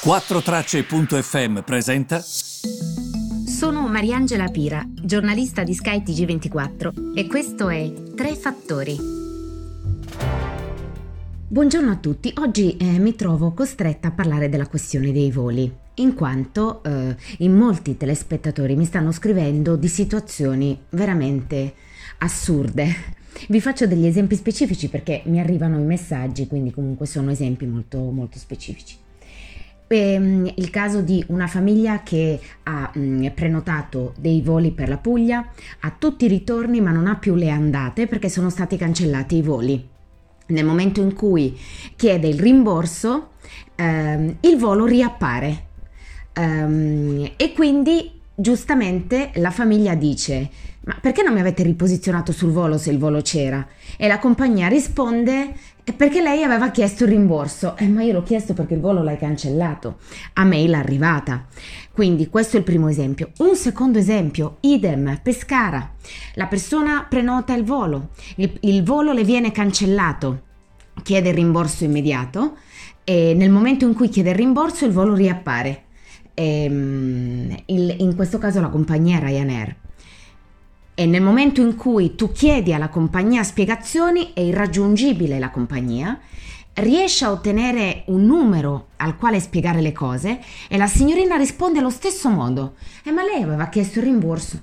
4Tracce.fm presenta. Sono Mariangela Pira, giornalista di Sky TG24 e questo è Tre Fattori. Buongiorno a tutti, oggi mi trovo costretta a parlare della questione dei voli, in quanto in molti telespettatori mi stanno scrivendo di situazioni veramente assurde. Vi faccio degli esempi specifici perché mi arrivano i messaggi, quindi comunque sono esempi molto, molto specifici. Il caso di una famiglia che ha prenotato dei voli per la Puglia, ha tutti i ritorni ma non ha più le andate perché sono stati cancellati i voli. Nel momento in cui chiede il rimborso, il volo riappare e quindi giustamente la famiglia dice: ma perché non mi avete riposizionato sul volo se il volo c'era? E la compagnia risponde: perché lei aveva chiesto il rimborso. Ma io l'ho chiesto perché il volo l'hai cancellato, a mail arrivata. Quindi questo è il primo esempio. Un secondo esempio, idem, Pescara. La persona prenota il volo, il volo le viene cancellato, chiede il rimborso immediato e nel momento in cui chiede il rimborso il volo riappare. In questo caso la compagnia Ryanair, e nel momento in cui tu chiedi alla compagnia spiegazioni è irraggiungibile la compagnia, riesce a ottenere un numero al quale spiegare le cose e la signorina risponde allo stesso modo: ma lei aveva chiesto il rimborso.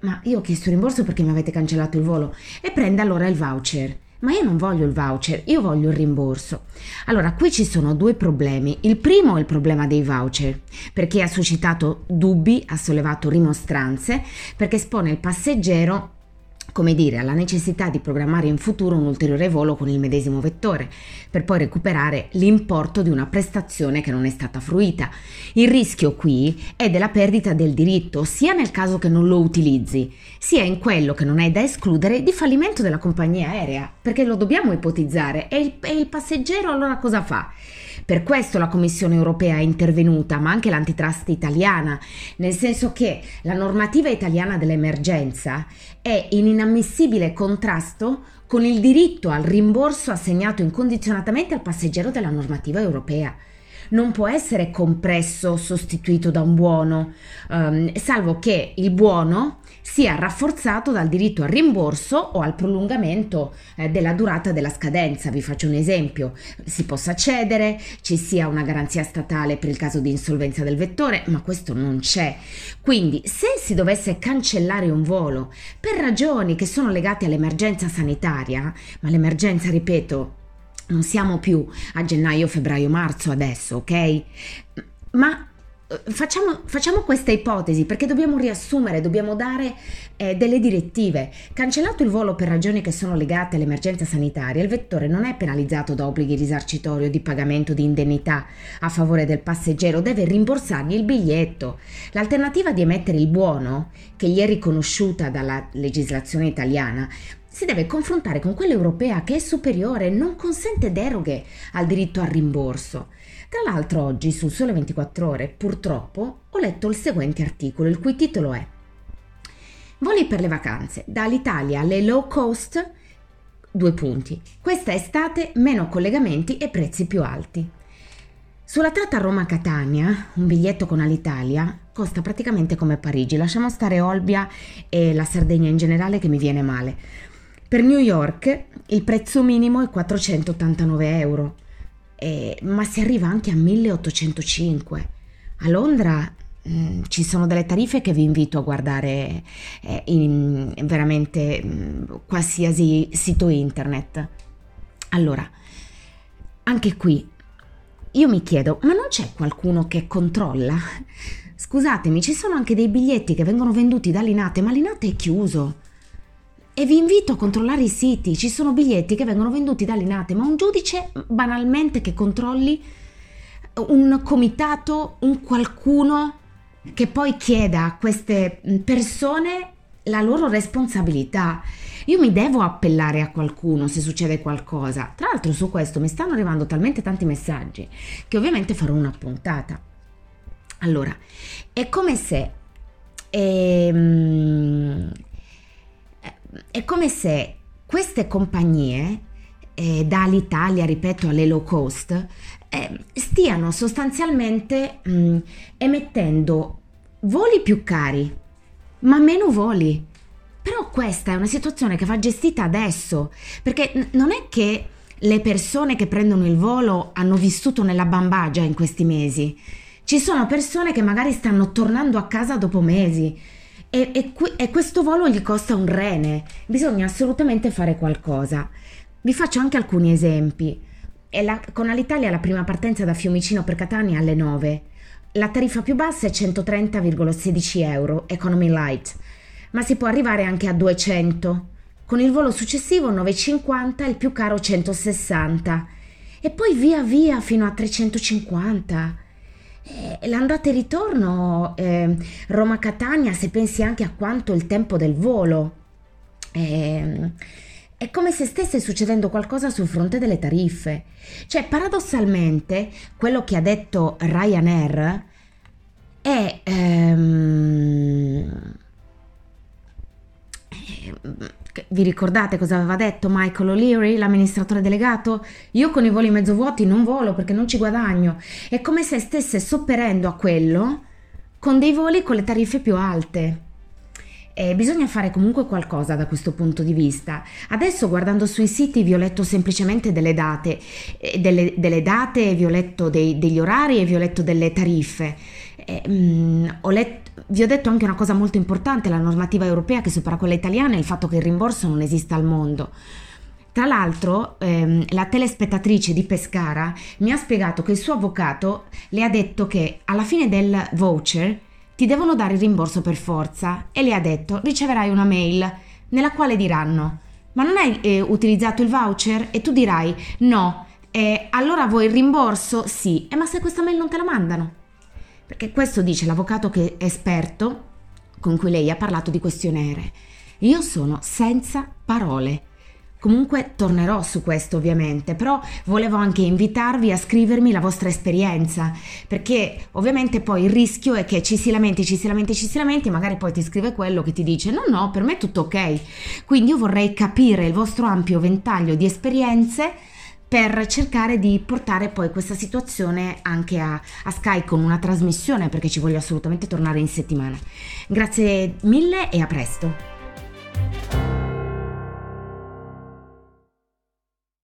Ma io ho chiesto il rimborso perché mi avete cancellato il volo. E prende allora il voucher. Ma io non voglio il voucher, io voglio il rimborso. Allora, qui ci sono due problemi. Il primo è il problema dei voucher, perché ha suscitato dubbi, ha sollevato rimostranze, perché espone il passeggero, come dire, alla necessità di programmare in futuro un ulteriore volo con il medesimo vettore, per poi recuperare l'importo di una prestazione che non è stata fruita. Il rischio qui è della perdita del diritto, sia nel caso che non lo utilizzi, sia in quello che non è da escludere di fallimento della compagnia aerea, perché lo dobbiamo ipotizzare. E il passeggero allora cosa fa? Per questo la Commissione europea è intervenuta, ma anche l'antitrust italiana, nel senso che la normativa italiana dell'emergenza è in inammissibile contrasto con il diritto al rimborso assegnato incondizionatamente al passeggero della normativa europea. Non può essere compresso, sostituito da un buono, salvo che il buono sia rafforzato dal diritto al rimborso o al prolungamento della durata della scadenza. Vi faccio un esempio: si possa cedere, ci sia una garanzia statale per il caso di insolvenza del vettore, ma questo non c'è. Quindi se si dovesse cancellare un volo per ragioni che sono legate all'emergenza sanitaria, ma l'emergenza, ripeto, non siamo più a gennaio, febbraio, marzo adesso, ok? Ma facciamo questa ipotesi perché dobbiamo riassumere, dobbiamo dare delle direttive. Cancellato il volo per ragioni che sono legate all'emergenza sanitaria, il vettore non è penalizzato da obblighi risarcitori o di pagamento di indennità a favore del passeggero, deve rimborsargli il biglietto. L'alternativa di emettere il buono, che gli è riconosciuta dalla legislazione italiana, si deve confrontare con quella europea, che è superiore e non consente deroghe al diritto al rimborso. Tra l'altro oggi sul Sole 24 ore, purtroppo, ho letto il seguente articolo, il cui titolo è: voli per le vacanze, dall'Italia alle low cost, : questa estate meno collegamenti e prezzi più alti. Sulla tratta Roma-Catania, un biglietto con Alitalia costa praticamente come Parigi, lasciamo stare Olbia e la Sardegna in generale che mi viene male. Per New York il prezzo minimo è 489 €, ma si arriva anche a 1805. A Londra ci sono delle tariffe che vi invito a guardare in veramente qualsiasi sito internet. Allora, anche qui io mi chiedo, ma non c'è qualcuno che controlla? Scusatemi, ci sono anche dei biglietti che vengono venduti da Linate, ma Linate è chiuso. E vi invito a controllare i siti, ci sono biglietti che vengono venduti da Linate, ma un giudice banalmente che controlli, un comitato, un qualcuno che poi chieda a queste persone la loro responsabilità. Io mi devo appellare a qualcuno se succede qualcosa. Tra l'altro su questo mi stanno arrivando talmente tanti messaggi che ovviamente farò una puntata. Allora, è come se... È come se queste compagnie da Alitalia, ripeto, alle low cost, stiano sostanzialmente emettendo voli più cari, ma meno voli. Però questa è una situazione che va gestita adesso, perché non è che le persone che prendono il volo hanno vissuto nella bambagia in questi mesi. Ci sono persone che magari stanno tornando a casa dopo mesi e questo volo gli costa un rene. Bisogna assolutamente fare qualcosa. Vi faccio anche alcuni esempi. Con Alitalia la prima partenza da Fiumicino per Catania alle 9. La tariffa più bassa è 130,16 €, Economy Light, ma si può arrivare anche a 200. Con il volo successivo 9,50, il più caro 160 e poi via via fino a 350. L'andata e ritorno Roma-Catania, se pensi anche a quanto il tempo del volo. È come se stesse succedendo qualcosa sul fronte delle tariffe. Cioè, paradossalmente, quello che ha detto Ryanair è vi ricordate cosa aveva detto Michael O'Leary, l'amministratore delegato? Io con i voli mezzo vuoti non volo perché non ci guadagno. È come se stesse sopperendo a quello con dei voli con le tariffe più alte. Bisogna fare comunque qualcosa da questo punto di vista. Adesso, guardando sui siti, vi ho letto semplicemente delle date, vi ho letto degli orari e vi ho letto delle tariffe. Vi ho detto anche una cosa molto importante: la normativa europea che supera quella italiana e il fatto che il rimborso non esista al mondo. Tra l'altro, la telespettatrice di Pescara mi ha spiegato che il suo avvocato le ha detto che alla fine del voucher ti devono dare il rimborso per forza, e le ha detto: riceverai una mail nella quale diranno: ma non hai utilizzato il voucher? E tu dirai: no, allora vuoi il rimborso? Sì. Ma se questa mail non te la mandano? Perché questo dice l'avvocato che è esperto, con cui lei ha parlato di questionnaire. Io sono senza parole. Comunque tornerò su questo, ovviamente, però volevo anche invitarvi a scrivermi la vostra esperienza, perché ovviamente poi il rischio è che ci si lamenti, magari poi ti scrive quello che ti dice no, per me è tutto ok. Quindi io vorrei capire il vostro ampio ventaglio di esperienze per cercare di portare poi questa situazione anche a Sky con una trasmissione, perché ci voglio assolutamente tornare in settimana. Grazie mille e a presto.